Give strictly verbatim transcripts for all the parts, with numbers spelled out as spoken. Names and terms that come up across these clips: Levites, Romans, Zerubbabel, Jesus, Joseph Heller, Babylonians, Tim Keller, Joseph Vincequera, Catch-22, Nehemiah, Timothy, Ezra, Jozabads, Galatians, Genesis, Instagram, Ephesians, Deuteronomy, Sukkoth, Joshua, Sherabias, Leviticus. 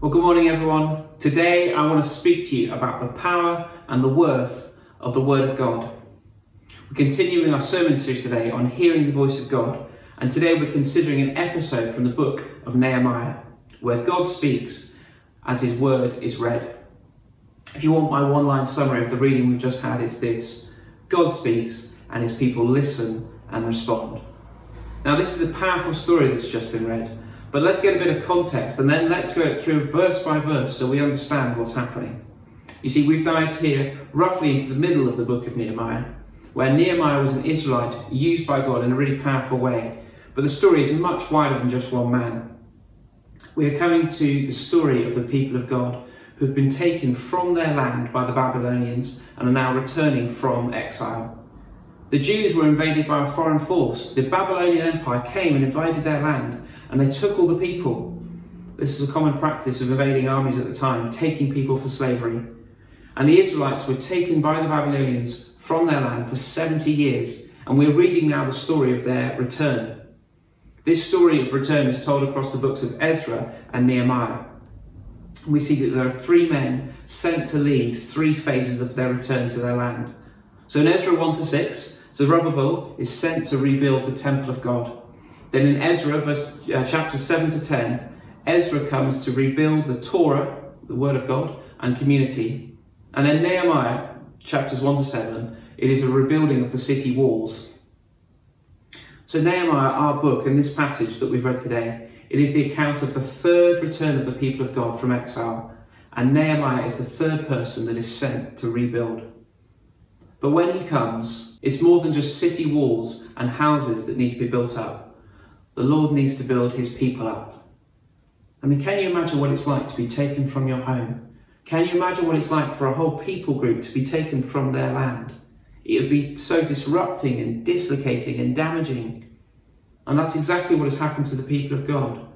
Well, good morning, everyone. Today, I want to speak to you about the power and the worth of the Word of God. We're continuing our sermon series today on hearing the voice of God, and today we're considering an episode from the book of Nehemiah, where God speaks as His Word is read. If you want my one-line summary of the reading we've just had, it's this: God speaks, and His people listen and respond. Now, this is a powerful story that's just been read. But let's get a bit of context and then let's go through verse by verse so we understand what's happening. You see, we've dived here roughly into the middle of the book of Nehemiah, where Nehemiah was an Israelite used by God in a really powerful way. But the story is much wider than just one man. We are coming to the story of the people of God who've been taken from their land by the Babylonians and are now returning from exile. The Jews were invaded by a foreign force. The Babylonian Empire came and invaded their land. And they took all the people. This is a common practice of invading armies at the time, taking people for slavery. And the Israelites were taken by the Babylonians from their land for seventy years. And we're reading now the story of their return. This story of return is told across the books of Ezra and Nehemiah. We see that there are three men sent to lead three phases of their return to their land. So in Ezra one to six, Zerubbabel is sent to rebuild the temple of God. Then in Ezra, verse, uh, chapter seven to ten, Ezra comes to rebuild the Torah, the Word of God, and community. And then Nehemiah, chapters one to seven, it is a rebuilding of the city walls. So Nehemiah, our book, and this passage that we've read today, it is the account of the third return of the people of God from exile. And Nehemiah is the third person that is sent to rebuild. But when he comes, it's more than just city walls and houses that need to be built up. The Lord needs to build His people up. I mean, can you imagine what it's like to be taken from your home? Can you imagine what it's like for a whole people group to be taken from their land? It would be so disrupting and dislocating and damaging. And that's exactly what has happened to the people of God.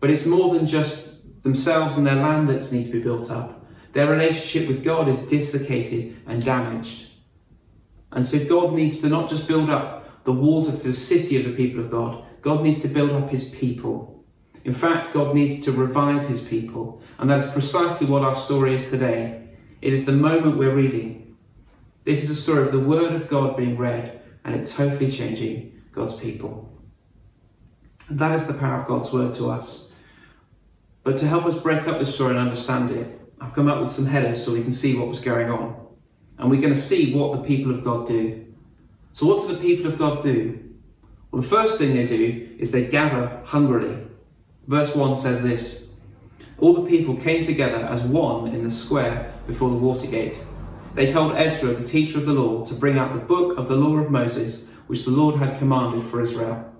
But it's more than just themselves and their land that needs to be built up. Their relationship with God is dislocated and damaged. And so God needs to not just build up the walls of the city of the people of God, God needs to build up His people. In fact, God needs to revive His people. And that is precisely what our story is today. It is the moment we're reading. This is a story of the Word of God being read and it totally changing God's people. And that is the power of God's Word to us. But to help us break up this story and understand it, I've come up with some headers so we can see what was going on. And we're going to see what the people of God do. So what do the people of God do? Well, the first thing they do is they gather hungrily. Verse one says this: all the people came together as one in the square before the water gate. They told Ezra, the teacher of the law, to bring out the book of the law of Moses, which the Lord had commanded for Israel.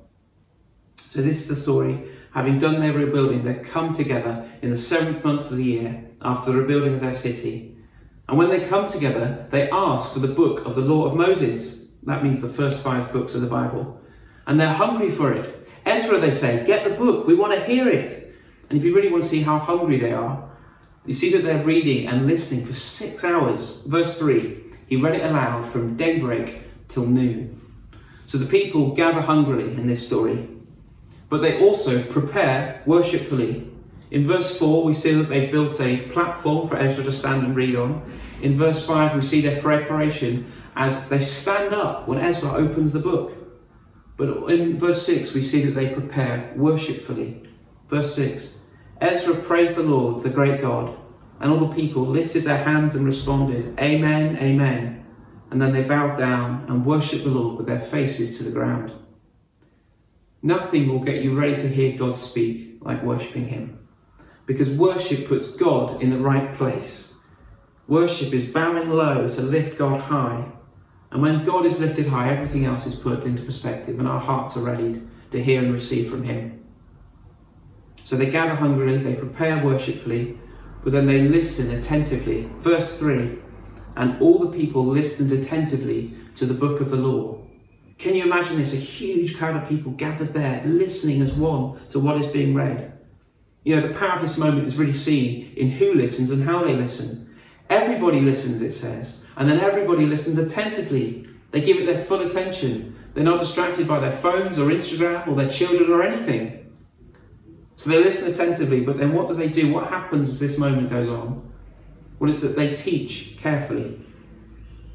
So this is the story. Having done their rebuilding, they come together in the seventh month of the year after the rebuilding of their city. And when they come together, they ask for the book of the law of Moses. That means the first five books of the Bible. And they're hungry for it. Ezra, they say, get the book. We want to hear it. And if you really want to see how hungry they are, you see that they're reading and listening for six hours. Verse three, he read it aloud from daybreak till noon. So the people gather hungrily in this story, but they also prepare worshipfully. In verse four, we see that they built a platform for Ezra to stand and read on. In verse five, we see their preparation as they stand up when Ezra opens the book. But in verse six, we see that they prepare worshipfully. Verse six, Ezra praised the Lord, the great God, and all the people lifted their hands and responded, Amen, Amen. And then they bowed down and worshipped the Lord with their faces to the ground. Nothing will get you ready to hear God speak like worshipping Him, because worship puts God in the right place. Worship is bowing low to lift God high. And when God is lifted high, everything else is put into perspective and our hearts are readied to hear and receive from Him. So they gather hungrily, they prepare worshipfully, but then they listen attentively. Verse three, and all the people listened attentively to the book of the law. Can you imagine this? A huge crowd of people gathered there, listening as one to what is being read. You know, the power of this moment is really seen in who listens and how they listen. Everybody listens, it says. And then everybody listens attentively. They give it their full attention. They're not distracted by their phones or Instagram or their children or anything. So they listen attentively, but then what do they do? What happens as this moment goes on? Well, it's that they teach carefully.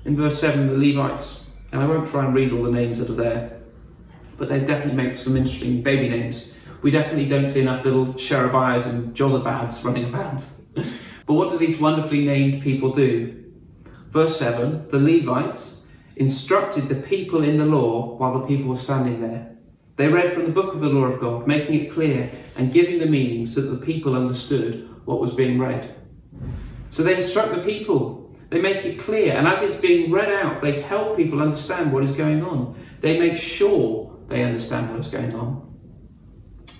In verse seven, the Levites, and I won't try and read all the names that are there, but they definitely make some interesting baby names. We definitely don't see enough little Sherabias and Jozabads running about. But what do these wonderfully named people do? Verse seven, the Levites instructed the people in the law while the people were standing there. They read from the book of the law of God, making it clear and giving the meaning so that the people understood what was being read. So they instruct the people, they make it clear, and as it's being read out, they help people understand what is going on. They make sure they understand what is going on.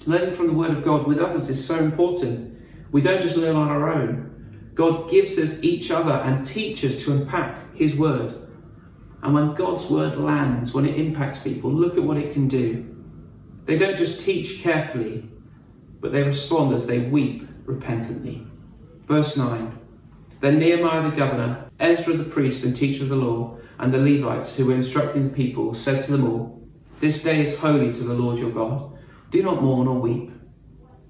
Learning from the Word of God with others is so important. We don't just learn on our own. God gives us each other and teaches to unpack His Word. And when God's Word lands, when it impacts people, look at what it can do. They don't just teach carefully, but they respond as they weep repentantly. Verse nine, then Nehemiah the governor, Ezra the priest and teacher of the law, and the Levites who were instructing the people said to them all, "This day is holy to the Lord your God. Do not mourn or weep."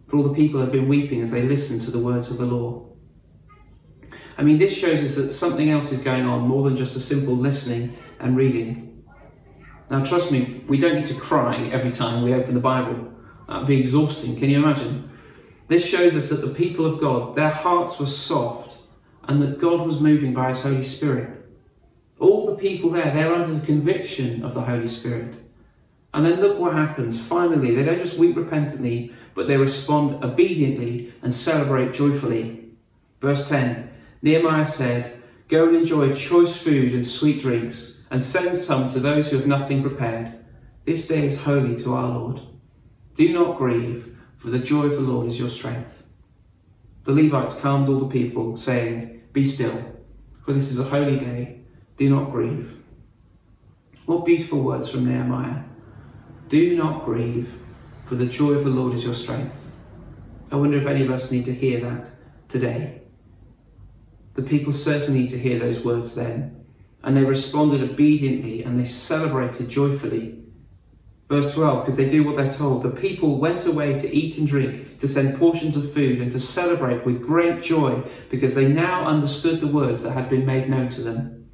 For all the people had been weeping as they listened to the words of the law. I mean, this shows us that something else is going on more than just a simple listening and reading. Now, trust me, we don't need to cry every time we open the Bible. That'd be exhausting, can you imagine? This shows us that the people of God, their hearts were soft and that God was moving by His Holy Spirit. All the people there, they're under the conviction of the Holy Spirit. And then look what happens. Finally, they don't just weep repentantly, but they respond obediently and celebrate joyfully. Verse ten, Nehemiah said, "Go and enjoy choice food and sweet drinks, and send some to those who have nothing prepared. This day is holy to our Lord. Do not grieve, for the joy of the Lord is your strength." The Levites calmed all the people, saying, "Be still, for this is a holy day. Do not grieve." What beautiful words from Nehemiah. Do not grieve, for the joy of the Lord is your strength. I wonder if any of us need to hear that today. The people certainly need to hear those words then, and they responded obediently and they celebrated joyfully. Verse twelve, because they do what they're told, the people went away to eat and drink, to send portions of food and to celebrate with great joy, because they now understood the words that had been made known to them.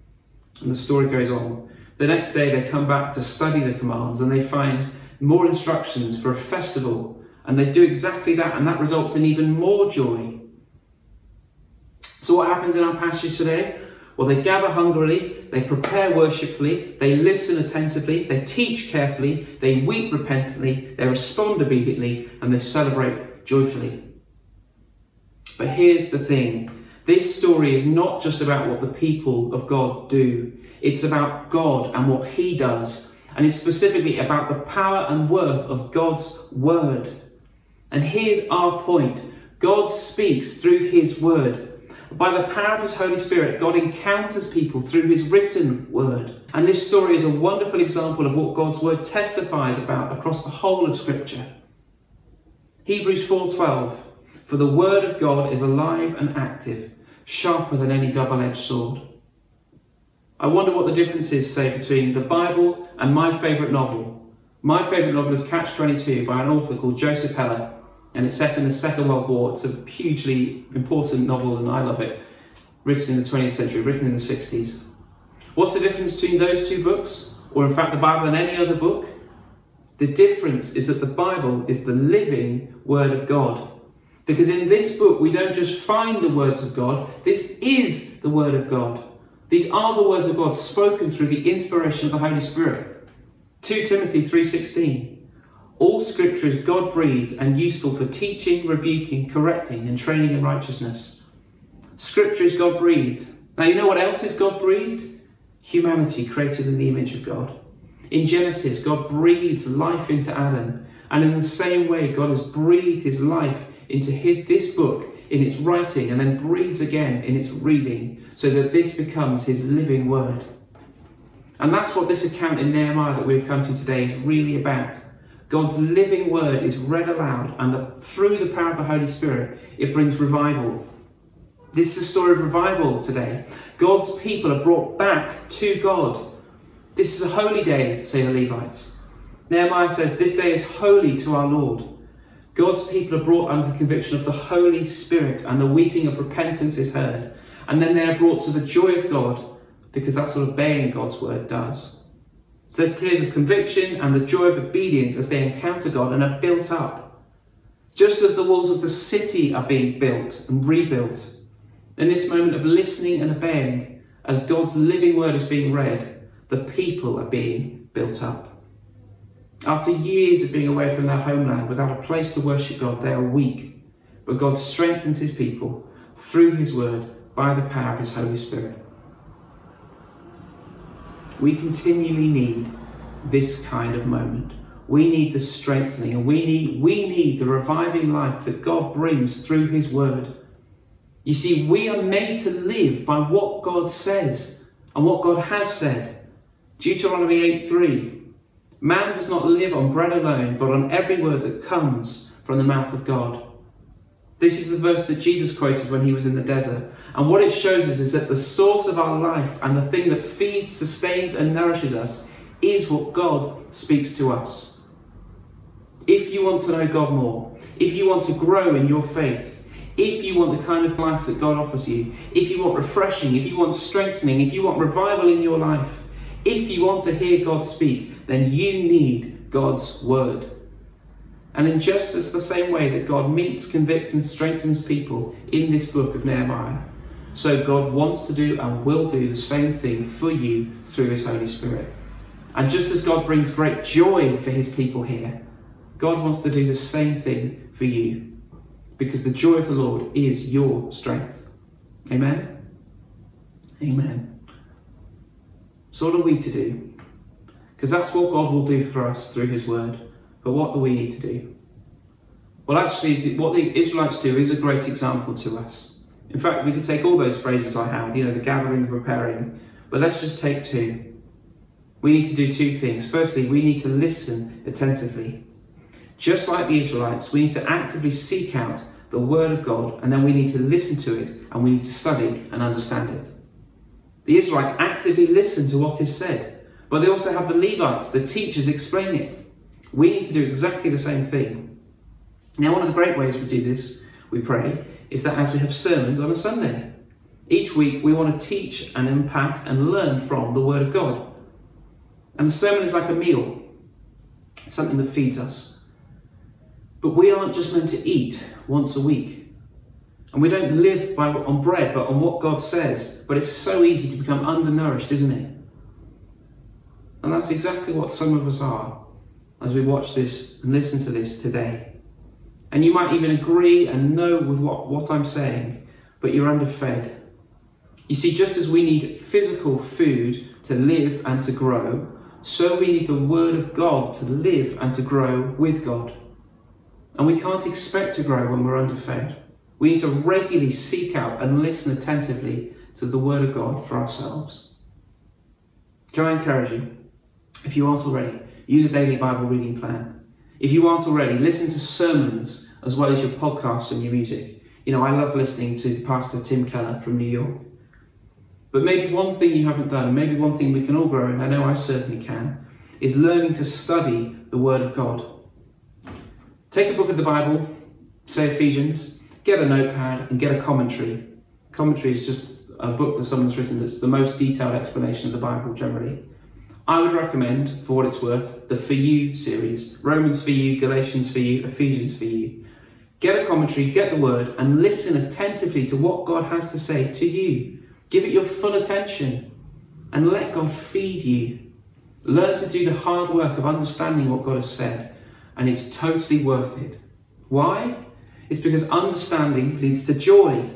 And the story goes on. The next day they come back to study the commands and they find more instructions for a festival, and they do exactly that, and that results in even more joy. So what happens in our passage today? Well, they gather hungrily, they prepare worshipfully, they listen attentively, they teach carefully, they weep repentantly, they respond obediently, and they celebrate joyfully. But here's the thing. This story is not just about what the people of God do. It's about God and what He does. And it's specifically about the power and worth of God's Word. And here's our point. God speaks through His Word. By the power of His Holy Spirit, God encounters people through His written Word. And this story is a wonderful example of what God's Word testifies about across the whole of Scripture. Hebrews four twelve, "For the Word of God is alive and active, sharper than any double-edged sword." I wonder what the difference is, say, between the Bible and my favourite novel. My favourite novel is Catch twenty-two by an author called Joseph Heller, and it's set in the Second World War. It's a hugely important novel, and I love it. Written in the twentieth century, written in the sixties. What's the difference between those two books, or in fact the Bible and any other book? The difference is that the Bible is the living Word of God. Because in this book we don't just find the words of God, this is the Word of God. These are the words of God spoken through the inspiration of the Holy Spirit. Second Timothy three sixteen, "All Scripture is God-breathed and useful for teaching, rebuking, correcting and training in righteousness." Scripture is God-breathed. Now you know what else is God-breathed? Humanity created in the image of God. In Genesis, God breathes life into Adam, and in the same way God has breathed His life into this book in its writing, and then breathes again in its reading, so that this becomes His living Word. And that's what this account in Nehemiah that we've come to today is really about. God's living Word is read aloud, and the, through the power of the Holy Spirit, it brings revival. This is a story of revival today. God's people are brought back to God. This is a holy day, say the Levites. Nehemiah says, "This day is holy to our Lord." God's people are brought under the conviction of the Holy Spirit, and the weeping of repentance is heard. And then they are brought to the joy of God, because that's what obeying God's word does. So there's tears of conviction and the joy of obedience as they encounter God and are built up. Just as the walls of the city are being built and rebuilt, in this moment of listening and obeying, as God's living word is being read, the people are being built up. After years of being away from their homeland without a place to worship God, they are weak, but God strengthens his people through his word by the power of his Holy Spirit. We continually need this kind of moment. We need the strengthening, and we need, we need the reviving life that God brings through his word. You see, we are made to live by what God says and what God has said. Deuteronomy eight three. Man does not live on bread alone, but on every word that comes from the mouth of God. This is the verse that Jesus quoted when he was in the desert. And what it shows us is that the source of our life and the thing that feeds, sustains and nourishes us is what God speaks to us. If you want to know God more, if you want to grow in your faith, if you want the kind of life that God offers you, if you want refreshing, if you want strengthening, if you want revival in your life, if you want to hear God speak, then you need God's word. And in just as the same way that God meets, convicts and strengthens people in this book of Nehemiah, so God wants to do and will do the same thing for you through his Holy Spirit. And just as God brings great joy for his people here, God wants to do the same thing for you, because the joy of the Lord is your strength. Amen? Amen. So what are we to do? Because that's what God will do for us through his word. But what do we need to do? Well, actually, what the Israelites do is a great example to us. In fact, we could take all those phrases I had, you know, the gathering, the preparing, but let's just take two. We need to do two things. Firstly, we need to listen attentively. Just like the Israelites, we need to actively seek out the word of God, and then we need to listen to it, and we need to study and understand it. The Israelites actively listen to what is said, but they also have the Levites, the teachers, explain it. We need to do exactly the same thing. Now, one of the great ways we do this, we pray, is that as we have sermons on a Sunday. Each week we want to teach and unpack and learn from the Word of God. And a sermon is like a meal, something that feeds us. But we aren't just meant to eat once a week. And we don't live by, on bread, but on what God says. But it's so easy to become undernourished, isn't it? And that's exactly what some of us are as we watch this and listen to this today. And you might even agree and know with what, what I'm saying, but you're underfed. You see, just as we need physical food to live and to grow, so we need the Word of God to live and to grow with God. And we can't expect to grow when we're underfed. We need to regularly seek out and listen attentively to the Word of God for ourselves. Can I encourage you? If you aren't already, use a daily Bible reading plan. If you aren't already, listen to sermons as well as your podcasts and your music. You know, I love listening to Pastor Tim Keller from New York. But maybe one thing you haven't done, maybe one thing we can all grow in, I know I certainly can, is learning to study the Word of God. Take a book of the Bible, say Ephesians, get a notepad and get a commentary. Commentary is just a book that someone's written that's the most detailed explanation of the Bible generally. I would recommend, for what it's worth, the For You series. Romans For You, Galatians For You, Ephesians For You. Get a commentary, get the word, and listen attentively to what God has to say to you. Give it your full attention, and let God feed you. Learn to do the hard work of understanding what God has said, and it's totally worth it. Why? It's because understanding leads to joy.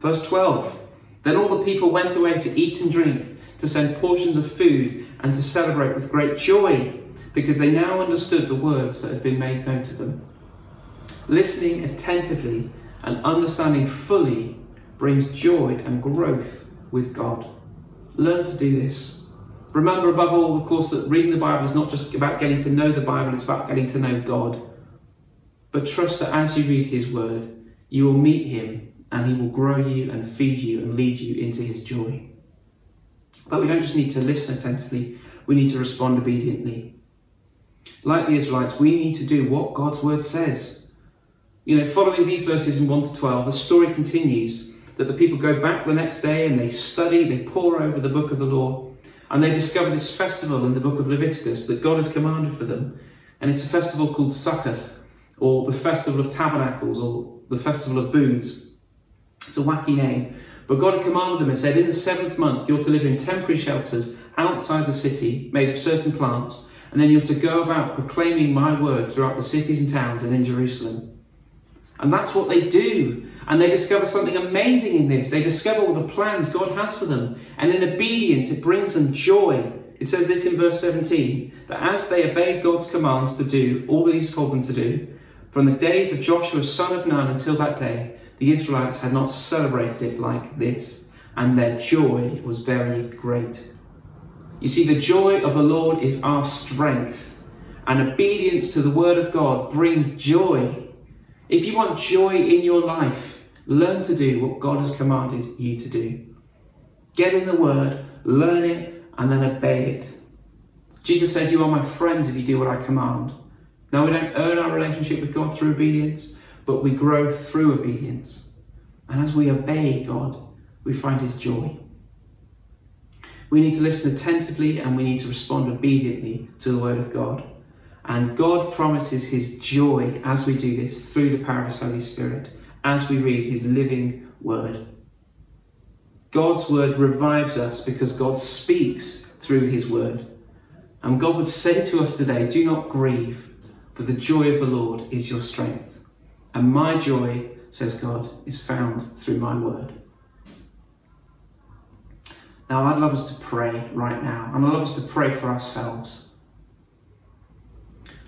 Verse twelve, then all the people went away to eat and drink, to send portions of food, and to celebrate with great joy, because they now understood the words that had been made known to them. Listening attentively and understanding fully brings joy and growth with God. Learn to do this. Remember above all, of course, that reading the Bible is not just about getting to know the Bible, it's about getting to know God. But trust that as you read his word, you will meet him and he will grow you and feed you and lead you into his joy. But we don't just need to listen attentively, we need to respond obediently. Like the Israelites, we need to do what God's word says. You know, following these verses in one to twelve, the story continues that the people go back the next day and they study, they pore over the book of the law, and they discover this festival in the book of Leviticus that God has commanded for them. And it's a festival called Sukkoth, or the Festival of Tabernacles, or the Festival of Booths. It's a wacky name. But God had commanded them and said, in the seventh month, you're to live in temporary shelters outside the city, made of certain plants, and then you're to go about proclaiming my word throughout the cities and towns and in Jerusalem. And that's what they do. And they discover something amazing in this. They discover all the plans God has for them. And in obedience, it brings them joy. It says this in verse seventeen, that as they obeyed God's commands to do all that he's called them to do, from the days of Joshua, son of Nun, until that day, the Israelites had not celebrated it like this, and their joy was very great. You see, the joy of the Lord is our strength, and obedience to the word of God brings joy. If you want joy in your life, learn to do what God has commanded you to do. Get in the word, learn it, and then obey it. Jesus said, you are my friends if you do what I command. Now, we don't earn our relationship with God through obedience, but we grow through obedience. And as we obey God, we find his joy. We need to listen attentively, and we need to respond obediently to the word of God. And God promises his joy as we do this through the power of his Holy Spirit, as we read his living word. God's word revives us because God speaks through his word. And God would say to us today, do not grieve, for the joy of the Lord is your strength. And my joy, says God, is found through my word. Now, I'd love us to pray right now, and I'd love us to pray for ourselves.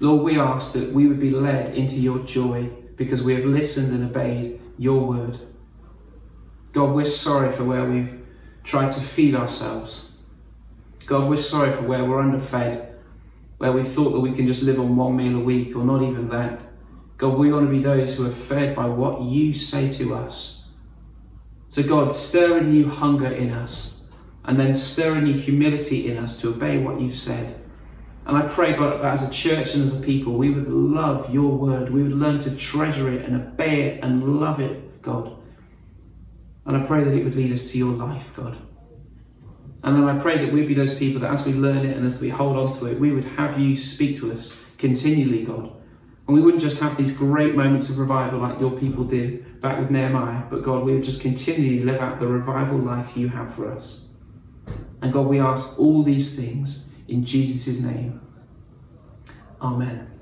Lord, we ask that we would be led into your joy because we have listened and obeyed your word. God, we're sorry for where we've tried to feed ourselves. God, we're sorry for where we're underfed, where we thought that we can just live on one meal a week or not even that. God, we want to be those who are fed by what you say to us. So God, stir a new hunger in us, and then stir a new humility in us to obey what you've said. And I pray, God, that as a church and as a people, we would love your word. We would learn to treasure it and obey it and love it, God. And I pray that it would lead us to your life, God. And then I pray that we'd be those people that as we learn it and as we hold on to it, we would have you speak to us continually, God. And we wouldn't just have these great moments of revival like your people did back with Nehemiah, but God, we would just continually live out the revival life you have for us. And God, we ask all these things in Jesus' name. Amen.